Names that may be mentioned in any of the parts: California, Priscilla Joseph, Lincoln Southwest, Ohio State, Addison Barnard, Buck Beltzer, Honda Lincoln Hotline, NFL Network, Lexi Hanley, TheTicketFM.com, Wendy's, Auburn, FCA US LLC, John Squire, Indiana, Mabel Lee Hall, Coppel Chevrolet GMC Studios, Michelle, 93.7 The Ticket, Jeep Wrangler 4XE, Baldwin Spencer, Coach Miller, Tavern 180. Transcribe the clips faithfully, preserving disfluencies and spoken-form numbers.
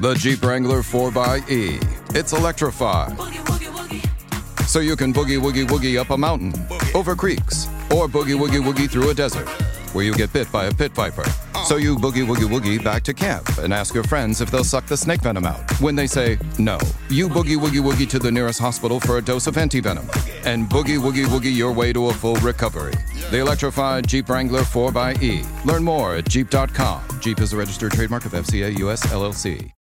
The Jeep Wrangler four X E. It's electrified. Boogie, boogie, boogie. So you can boogie, woogie, woogie up a mountain, boogie. Over creeks, or boogie, woogie, woogie through a desert where you get bit by a pit viper. Oh. So you boogie, woogie, woogie back to camp and ask your friends if they'll suck the snake venom out. When they say no, you boogie, woogie, woogie to the nearest hospital for a dose of antivenom and boogie, woogie, woogie your way to a full recovery. The electrified Jeep Wrangler four X E. Learn more at Jeep dot com. Jeep is a registered trademark of F C A U S L L C.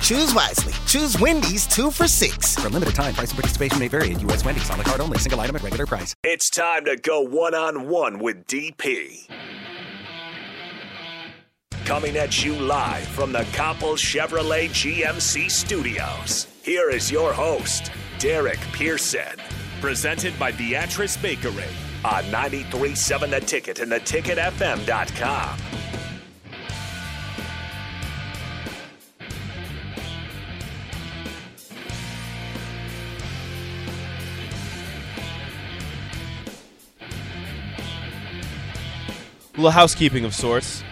Choose wisely. Choose Wendy's two for six. For a limited time, price and participation may vary at U S Wendy's. On the card only. Single item at regular price. It's time to go one-on-one with D P. Coming at you live from the Coppel Chevrolet G M C Studios. Here is your host, Derek Pearson. Presented by Beatrice Bakery. On ninety-three point seven The Ticket and the ticket f m dot com. A little housekeeping of sorts.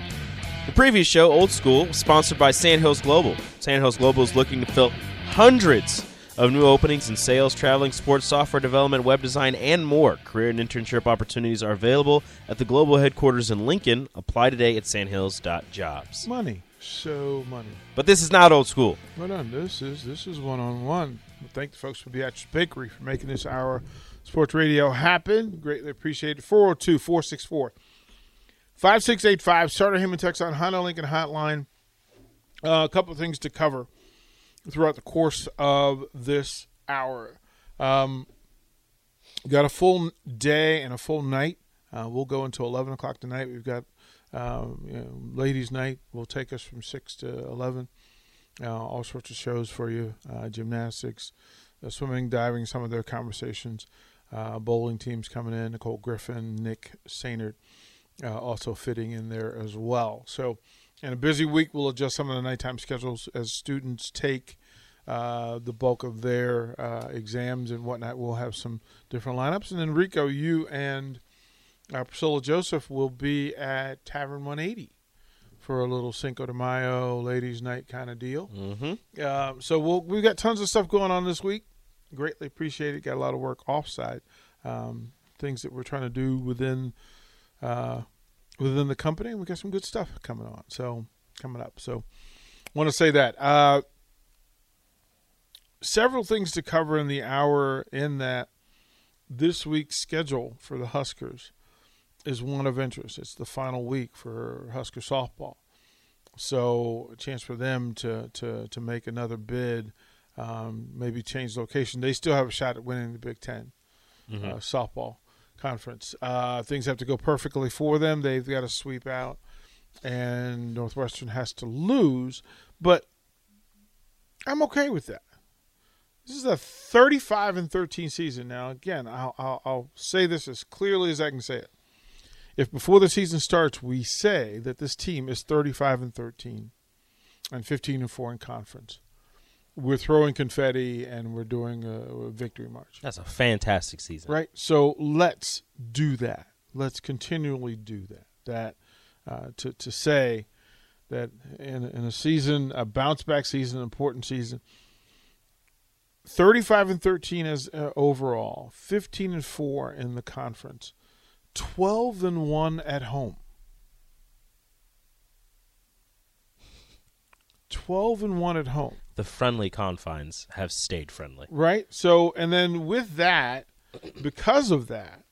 The previous show, Old School, was sponsored by Sandhills Global. Sandhills Global is looking to fill hundreds of new openings in sales, traveling, sports, software development, web design, and more. Career and internship opportunities are available at the global headquarters in Lincoln. Apply today at sandhills dot jobs. Money. So money. But this is not Old School. Well done. This is this is one-on-one. Well, thank the folks from Beatrice Bakery for making this hour sports radio happen. Greatly appreciated. four oh two, four six four five six eight five, Starter Human Text on Honda Lincoln Hotline. Uh, a couple of things to cover throughout the course of this hour. Um, got a full day and a full night. Uh, we'll go until eleven o'clock tonight. We've got um, you know, ladies' night. We'll take us from six to eleven. Uh, all sorts of shows for you. Uh, gymnastics, uh, swimming, diving, some of their conversations. Uh, bowling teams coming in. Nicole Griffin, Nick Sainert. Uh, also fitting in there as well. So in a busy week, we'll adjust some of the nighttime schedules as students take uh, the bulk of their uh, exams and whatnot. We'll have some different lineups. And then, Rico, you and uh, Priscilla Joseph will be at Tavern one eighty for a little Cinco de Mayo ladies' night kind of deal. Mm-hmm. Uh, so we'll, we've got tons of stuff going on this week. Greatly appreciate it. Got a lot of work offsite. Um, things that we're trying to do within – Uh, within the company, we got some good stuff coming on. So coming up. So want to say that uh, several things to cover in the hour. In that, this week's schedule for the Huskers is one of interest. It's the final week for Husker softball, so a chance for them to to to make another bid, um, maybe change location. They still have a shot at winning the Big Ten mm-hmm. uh, softball. Conference. Uh, things have to go perfectly for them. They've got to sweep out, and Northwestern has to lose, but I'm okay with that. This is a thirty-five and thirteen season. Now, again, I'll, I'll, I'll say this as clearly as I can say it. If before the season starts, we say that this team is thirty-five and thirteen and fifteen and four in conference, we're throwing confetti and we're doing a victory march. That's a fantastic season. Right? So let's do that. Let's continually do that. That uh, to, to say that in, in a season, a bounce-back season, an important season, thirty-five and thirteen as uh, overall, fifteen and four in the conference, twelve and one at home. twelve and one at home. The friendly confines have stayed friendly. Right? So, and then with that, because of that,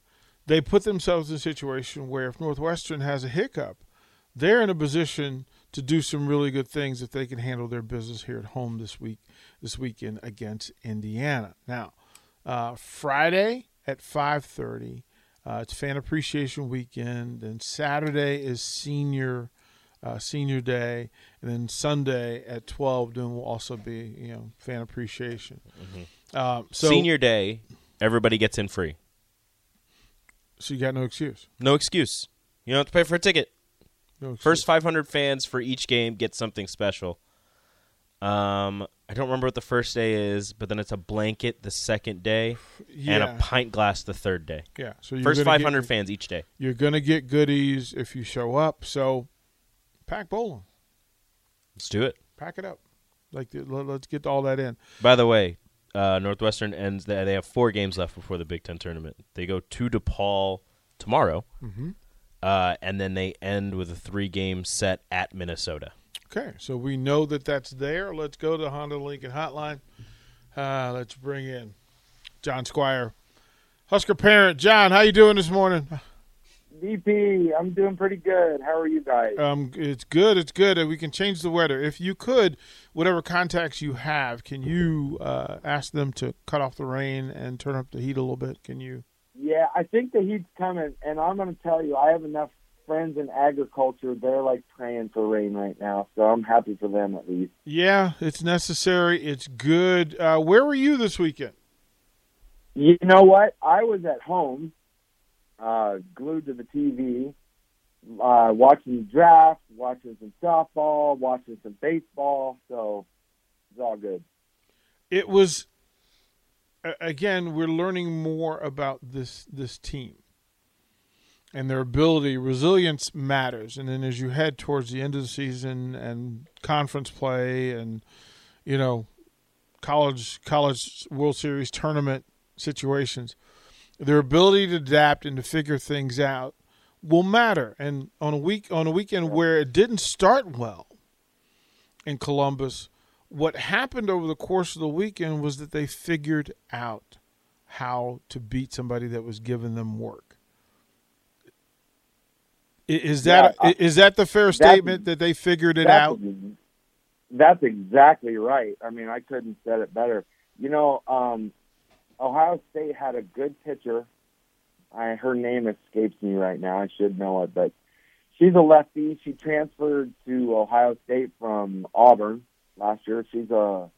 they put themselves in a situation where if Northwestern has a hiccup, they're in a position to do some really good things if they can handle their business here at home this week, this weekend against Indiana. Now, uh, Friday at five thirty, uh, it's Fan Appreciation Weekend, and Saturday is Senior Uh, senior day, and then Sunday at twelve then will also be, you know, fan appreciation. Mm-hmm. Uh, so senior day, everybody gets in free. So you got no excuse. No excuse. You don't have to pay for a ticket. No excuse. First five hundred fans for each game get something special. Um, I don't remember what the first day is, but then it's a blanket the second day yeah. and a pint glass the third day. Yeah. So you're first five hundred get, fans each day. You're going to get goodies if you show up. So pack bowling. Let's do it. Pack it up. Like, let's get all that in. By the way, uh, Northwestern ends. The, they have four games left before the Big Ten tournament. They go to DePaul tomorrow, mm-hmm. uh, and then they end with a three-game set at Minnesota. Okay, so we know that that's there. Let's go to the Honda Lincoln Hotline. Uh, let's bring in John Squire, Husker parent. John, how you doing this morning? D P, I'm doing pretty good. How are you guys? Um, it's good. It's good. We can change the weather. If you could, whatever contacts you have, can you uh, ask them to cut off the rain and turn up the heat a little bit? Can you? Yeah, I think the heat's coming, and I'm going to tell you, I have enough friends in agriculture. They're, like, praying for rain right now, so I'm happy for them at least. Yeah, it's necessary. It's good. Uh, where were you this weekend? You know what? I was at home. Uh, glued to the T V, uh, watching the draft, watching some softball, watching some baseball. So it's all good. It was, again, we're learning more about this this team and their ability. Resilience matters. And then as you head towards the end of the season and conference play and, you know, college college World Series tournament situations, their ability to adapt and to figure things out will matter. And on a week on a weekend where it didn't start well in Columbus, what happened over the course of the weekend was that they figured out how to beat somebody that was giving them work. Is that yeah, I, is that the fair statement that they figured it out? That's exactly right. I mean, I couldn't have said it better. You know, um, Ohio State had a good pitcher. I, her name escapes me right now. I should know it, but she's a lefty. She transferred to Ohio State from Auburn last year. She's a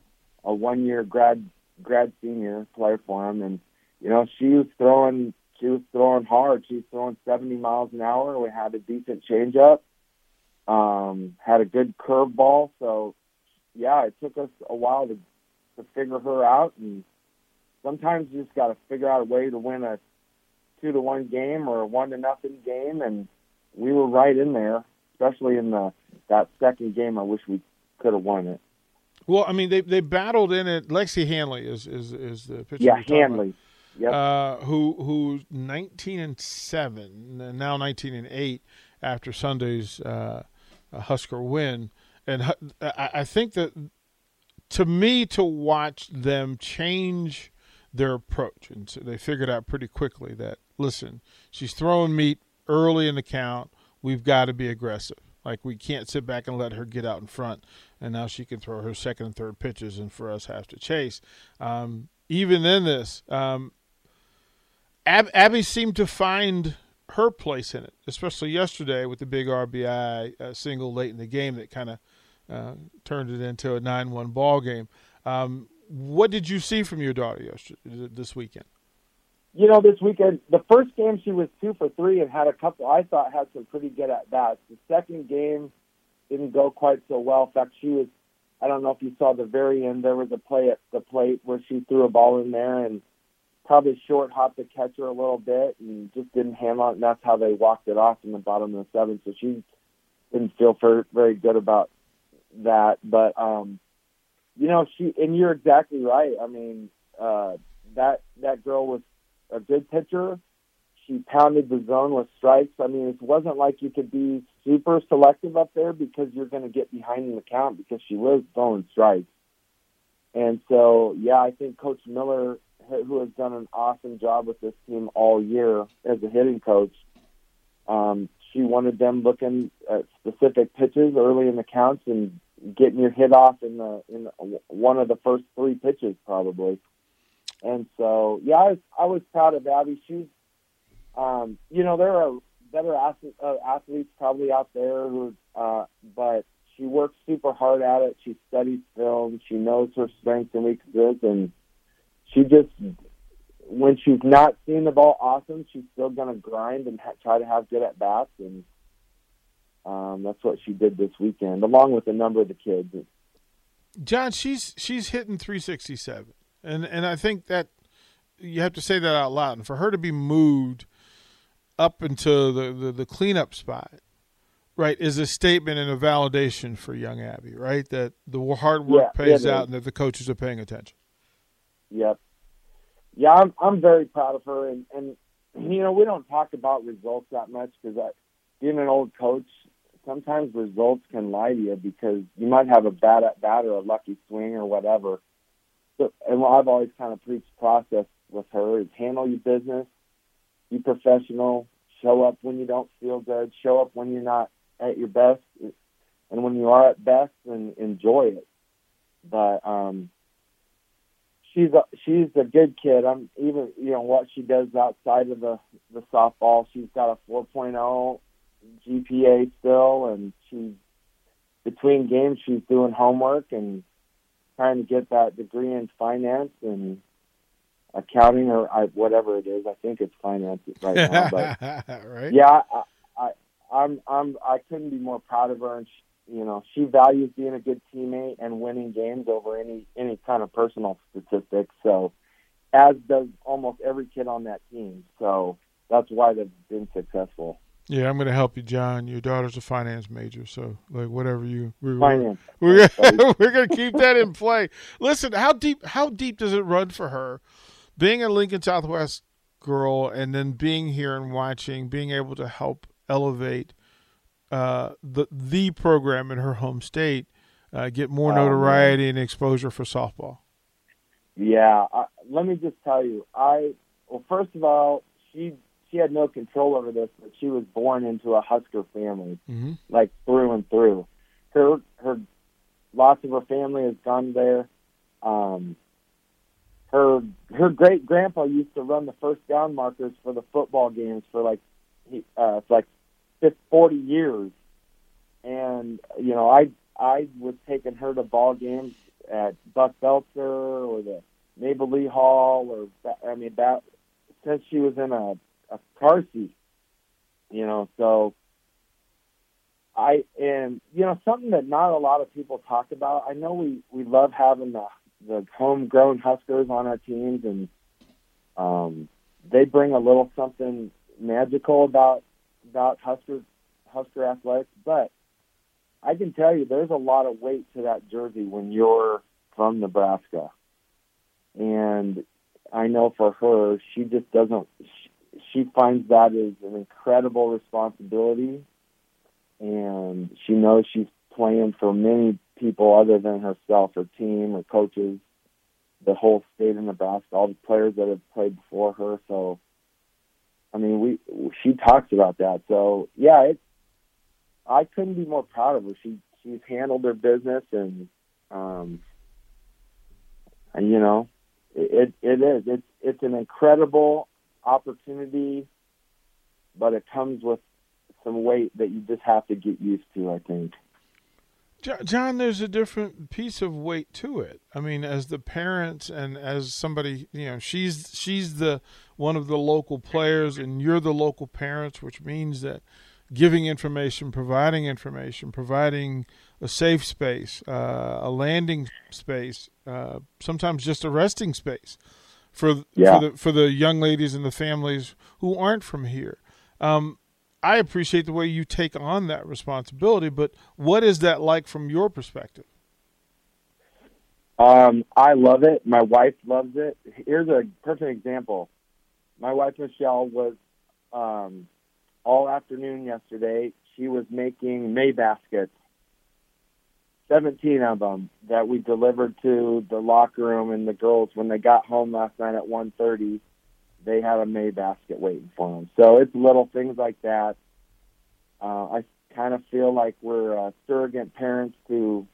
a one-year grad grad senior player for them, and you know she was throwing she was throwing hard. She was throwing seventy miles an hour. We had a decent changeup. Um, had a good curveball. So yeah, it took us a while to to figure her out and. Sometimes you just got to figure out a way to win a two to one game or a one to nothing game, and we were right in there, especially in the that second game. I wish we could have won it. Well, I mean, they they battled in it. Lexi Hanley is is, is the pitcher. Yeah, Hanley. Yep. Uh, who who's nineteen and seven and now nineteen and eight after Sunday's uh, Husker win, and I, I think that to me to watch them change their approach, and so they figured out pretty quickly that, listen, she's throwing meat early in the count. We've got to be aggressive. Like, we can't sit back and let her get out in front, and now she can throw her second and third pitches and for us have to chase. Um, even in this, um, Ab- Abby seemed to find her place in it, especially yesterday with the big R B I uh, single late in the game that kind of uh, turned it into a nine one ball game. Um, What did you see from your daughter yesterday, this weekend? You know, this weekend, the first game she was two for three and had a couple, I thought, had some pretty good at-bats. The second game didn't go quite so well. In fact, she was, I don't know if you saw the very end, there was a play at the plate where she threw a ball in there and probably short-hopped the catcher a little bit and just didn't handle it, and that's how they walked it off in the bottom of the seventh. So she didn't feel very good about that. But, um, you know, she and you're exactly right. I mean, uh, that that girl was a good pitcher. She pounded the zone with strikes. I mean, it wasn't like you could be super selective up there because you're going to get behind in the count because she was throwing strikes. And so, yeah, I think Coach Miller, who has done an awesome job with this team all year as a hitting coach, um, she wanted them looking at specific pitches early in the counts and getting your hit off in the in the, one of the first three pitches probably, and so yeah, I was, I was proud of Abby. She's, um, you know, there are better athletes, uh, athletes probably out there who, uh, but she works super hard at it. She studies film. She knows her strengths and weaknesses, and she just when she's not seeing the ball awesome, she's still going to grind and ha- try to have good at-bats, and um, that's what she did this weekend, along with a number of the kids. John, she's she's hitting three sixty-seven, and and I think that you have to say that out loud. And for her to be moved up into the, the, the cleanup spot, right, is a statement and a validation for young Abby, right, that the hard work yeah, pays out and that the coaches are paying attention. Yep. Yeah, I'm I'm very proud of her, and, and you know, we don't talk about results that much because being an old coach, sometimes results can lie to you because you might have a bad at-bat or a lucky swing or whatever. So, and I've always kind of preached process with her is handle your business, be professional, show up when you don't feel good, show up when you're not at your best, and when you are at best, and enjoy it. But um, she's a, she's a good kid. I'm even you know what she does outside of the, the softball. She's got a four point oh G P A still, and she between games she's doing homework and trying to get that degree in finance and accounting or I, whatever it is. I think it's finance right now. But right? Yeah, I, I, I'm, I'm, I couldn't be more proud of her. And she, you know, she values being a good teammate and winning games over any any kind of personal statistics. So, as does almost every kid on that team. So that's why they've been successful. Yeah, I'm going to help you, John. Your daughter's a finance major, so like whatever you we're finance. We're, we're, we're going to keep that in play. Listen, how deep how deep does it run for her? Being a Lincoln Southwest girl and then being here and watching, being able to help elevate uh, the the program in her home state, uh, get more notoriety um, and exposure for softball. Yeah, I, let me just tell you, I well, first of all, she. She had no control over this, but she was born into a Husker family, mm-hmm. like through and through. Her, her, lots of her family has gone there. Um, her, her great grandpa used to run the first down markers for the football games for like, uh, for like forty years. And you know, I, I was taking her to ball games at Buck Beltzer or the Mabel Lee Hall, or I mean, that since she was in a a car seat, you know, so I, and, you know, something that not a lot of people talk about, I know we, we love having the, the homegrown Huskers on our teams, and um, they bring a little something magical about, about Husker, Husker athletics, but I can tell you there's a lot of weight to that jersey when you're from Nebraska. And I know for her, she just doesn't, she, She finds that is an incredible responsibility, and she knows she's playing for many people other than herself, her team, her coaches, the whole state of Nebraska, all the players that have played before her. So, I mean, we she talks about that. So, yeah, it, I couldn't be more proud of her. She she's handled her business, and um, and you know, it it is it's it's an incredible opportunity, but it comes with some weight that you just have to get used to, I think. John, there's a different piece of weight to it. I mean, as the parents and as somebody, you know, she's she's the one of the local players and you're the local parents, which means that giving information, providing information, providing a safe space, uh, a landing space, uh, sometimes just a resting space. For, yeah. for the for the young ladies and the families who aren't from here. Um, I appreciate the way you take on that responsibility, but what is that like from your perspective? Um, I love it. My wife loves it. Here's a perfect example. My wife, Michelle, was um, all afternoon yesterday. She was making May baskets, seventeen of them that we delivered to the locker room, and the girls, when they got home last night at one thirty, they had a May basket waiting for them. So it's little things like that. Uh, I kind of feel like we're uh, surrogate parents to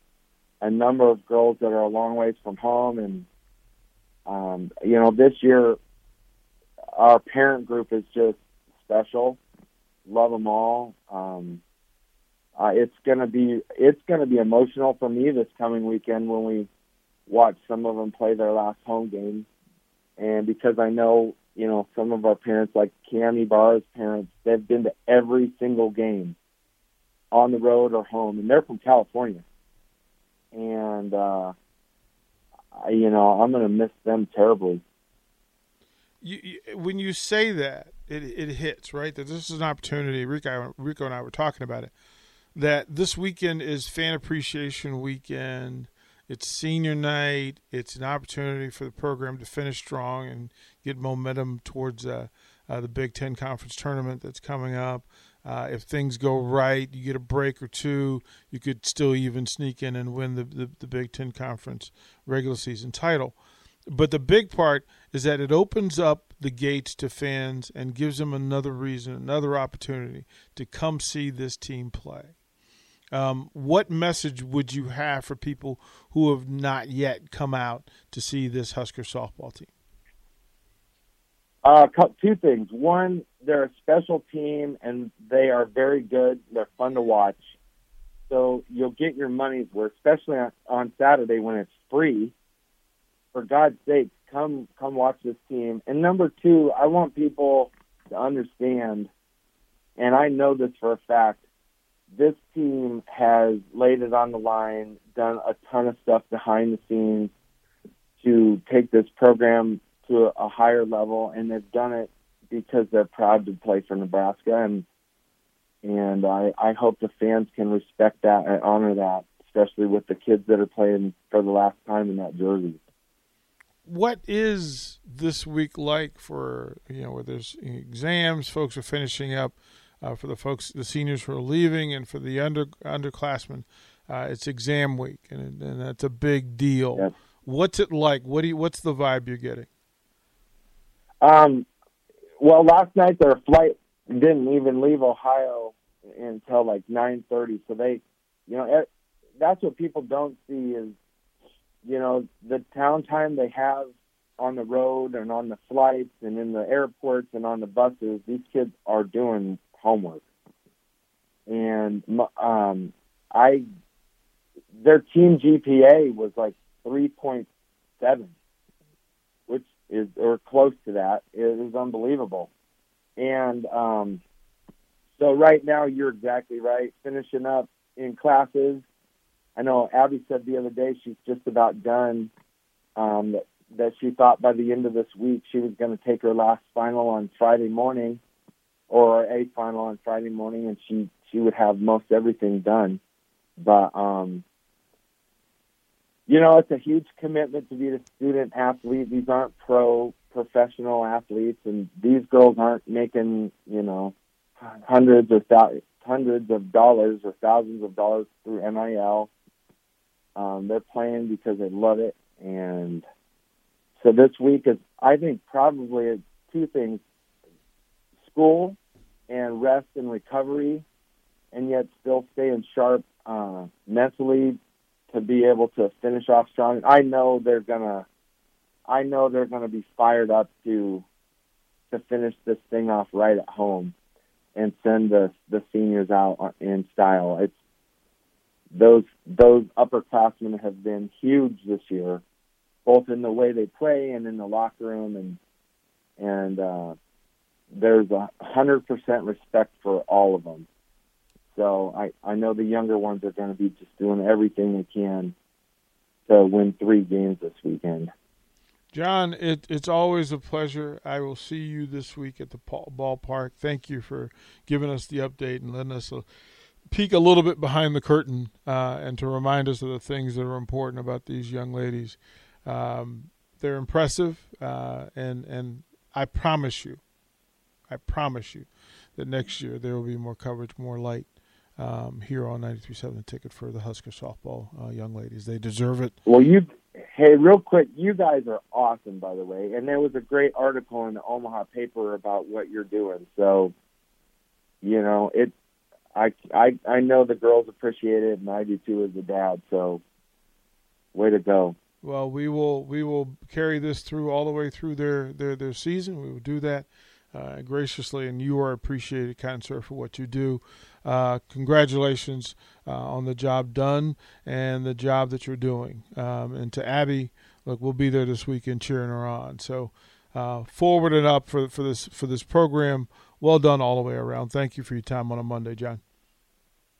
a number of girls that are a long ways from home. And, um, you know, this year our parent group is just special. Love them all. Um, Uh, it's gonna be it's gonna be emotional for me this coming weekend when we watch some of them play their last home game. And because I know, you know, some of our parents, like Cami Barr's parents, they've been to every single game on the road or home, and they're from California. And, uh, I, you know, I'm going to miss them terribly. You, you, when you say that, it, it hits, right? That this is an opportunity. Rico, Rico and I were talking about it, that this weekend is Fan Appreciation Weekend. It's senior night. It's an opportunity for the program to finish strong and get momentum towards uh, uh, the Big Ten Conference Tournament that's coming up. Uh, if things go right, you get a break or two, you could still even sneak in and win the, the, the Big Ten Conference regular season title. But the big part is that it opens up the gates to fans and gives them another reason, another opportunity to come see this team play. Um, what message would you have for people who have not yet come out to see this Husker softball team? Uh, two things. One, they're a special team, and they are very good. They're fun to watch. So you'll get your money's worth, especially on, on Saturday when it's free. For God's sake, come come watch this team. And number two, I want people to understand, and I know this for a fact, this team has laid it on the line, done a ton of stuff behind the scenes to take this program to a higher level, and they've done it because they're proud to play for Nebraska. And and I, I hope the fans can respect that and honor that, especially with the kids that are playing for the last time in that jersey. What is this week like for, you know, where there's exams, folks are finishing up, Uh, for the folks, the seniors who are leaving, and for the under underclassmen, uh, it's exam week, and, and that's a big deal. Yes. What's it like? What do you, what's the vibe you're getting? Um, well, last night their flight didn't even leave Ohio until like nine thirty. So they, you know, it, that's what people don't see is, you know, the town time they have on the road and on the flights and in the airports and on the buses. These kids are doing homework, and um, I their team G P A was like three point seven, which is or close to that. It is unbelievable, and um, so right now you're exactly right. Finishing up in classes, I know Abby said the other day she's just about done. Um, that, that she thought by the end of this week she was going to take her last final on Friday morning. Or a final on Friday morning, and she, she would have most everything done. But, um, you know, it's a huge commitment to be a student athlete. These aren't pro professional athletes, and these girls aren't making, you know, hundreds of th- hundreds of dollars or thousands of dollars through N I L. Um, they're playing because they love it. And so this week is, I think, probably two things: school and rest and recovery, and yet still staying sharp uh, mentally to be able to finish off strong. I know they're gonna, I know they're gonna be fired up to to finish this thing off right at home and send the the seniors out in style. It's those those upperclassmen have been huge this year, both in the way they play and in the locker room, and and. Uh, There's a hundred percent respect for all of them. So I, I know the younger ones are going to be just doing everything they can to win three games this weekend. John, it, it's always a pleasure. I will see you this week at the ballpark. Thank you for giving us the update and letting us a peek a little bit behind the curtain uh, and to remind us of the things that are important about these young ladies. Um, they're impressive, uh, and and I promise you, I promise you that next year there will be more coverage, more light um, here on ninety-three point seven The Ticket for the Husker softball uh, young ladies. They deserve it. Well, you, hey, real quick, you guys are awesome, by the way. And there was a great article in the Omaha paper about what you're doing. So, you know, it, I, I, I know the girls appreciate it, and I do too as a dad. So, way to go. Well, we will we will carry this through all the way through their, their, their season. We will do that. uh, graciously, and you are appreciated, kind sir, for what you do. Uh, congratulations uh, on the job done and the job that you're doing. Um, and to Abby, look, we'll be there this weekend cheering her on. So uh, forward and up for for this for this program. Well done all the way around. Thank you for your time on a Monday, John.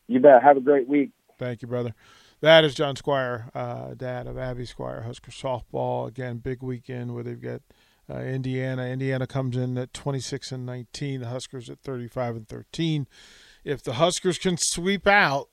You bet. Have a great week. Thank you, brother. That is John Squire, uh, dad of Abby Squire, Husker softball. Again, big weekend where they've got uh, Indiana. Indiana comes in at twenty-six and nineteen. The Huskers at thirty-five and thirteen. If the Huskers can sweep out,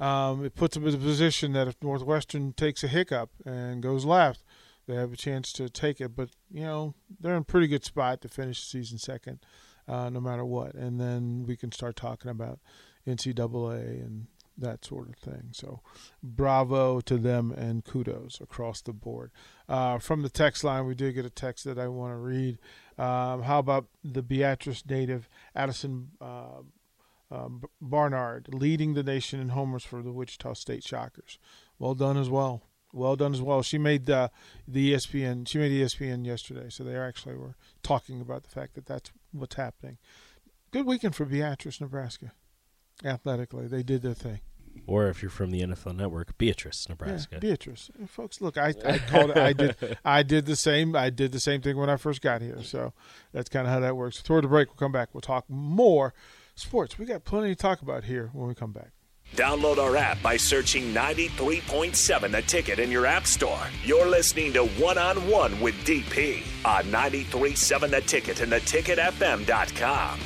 um, it puts them in a position that if Northwestern takes a hiccup and goes left, they have a chance to take it. But, you know, they're in a pretty good spot to finish the season second, uh, no matter what. And then we can start talking about N C double A and that sort of thing. So bravo to them and kudos across the board. Uh, from the text line, we did get a text that I want to read. Um, how about the Beatrice native Addison uh, uh, Barnard leading the nation in homers for the Wichita State Shockers? Well done as well. Well done as well. She made uh, the E S P N. She made E S P N yesterday, so they actually were talking about the fact that that's what's happening. Good weekend for Beatrice, Nebraska. Athletically, they did their thing. Or if you're from the N F L Network, Beatrice, Nebraska. Yeah, Beatrice, and folks, look, I, I called it. I did. I did the same. I did the same thing when I first got here. So that's kind of how that works. Toward the break, we'll come back. We'll talk more sports. We got plenty to talk about here when we come back. Download our app by searching ninety-three point seven The Ticket in your app store. You're listening to One on One with D P on ninety-three point seven The Ticket and the ticket F M dot com.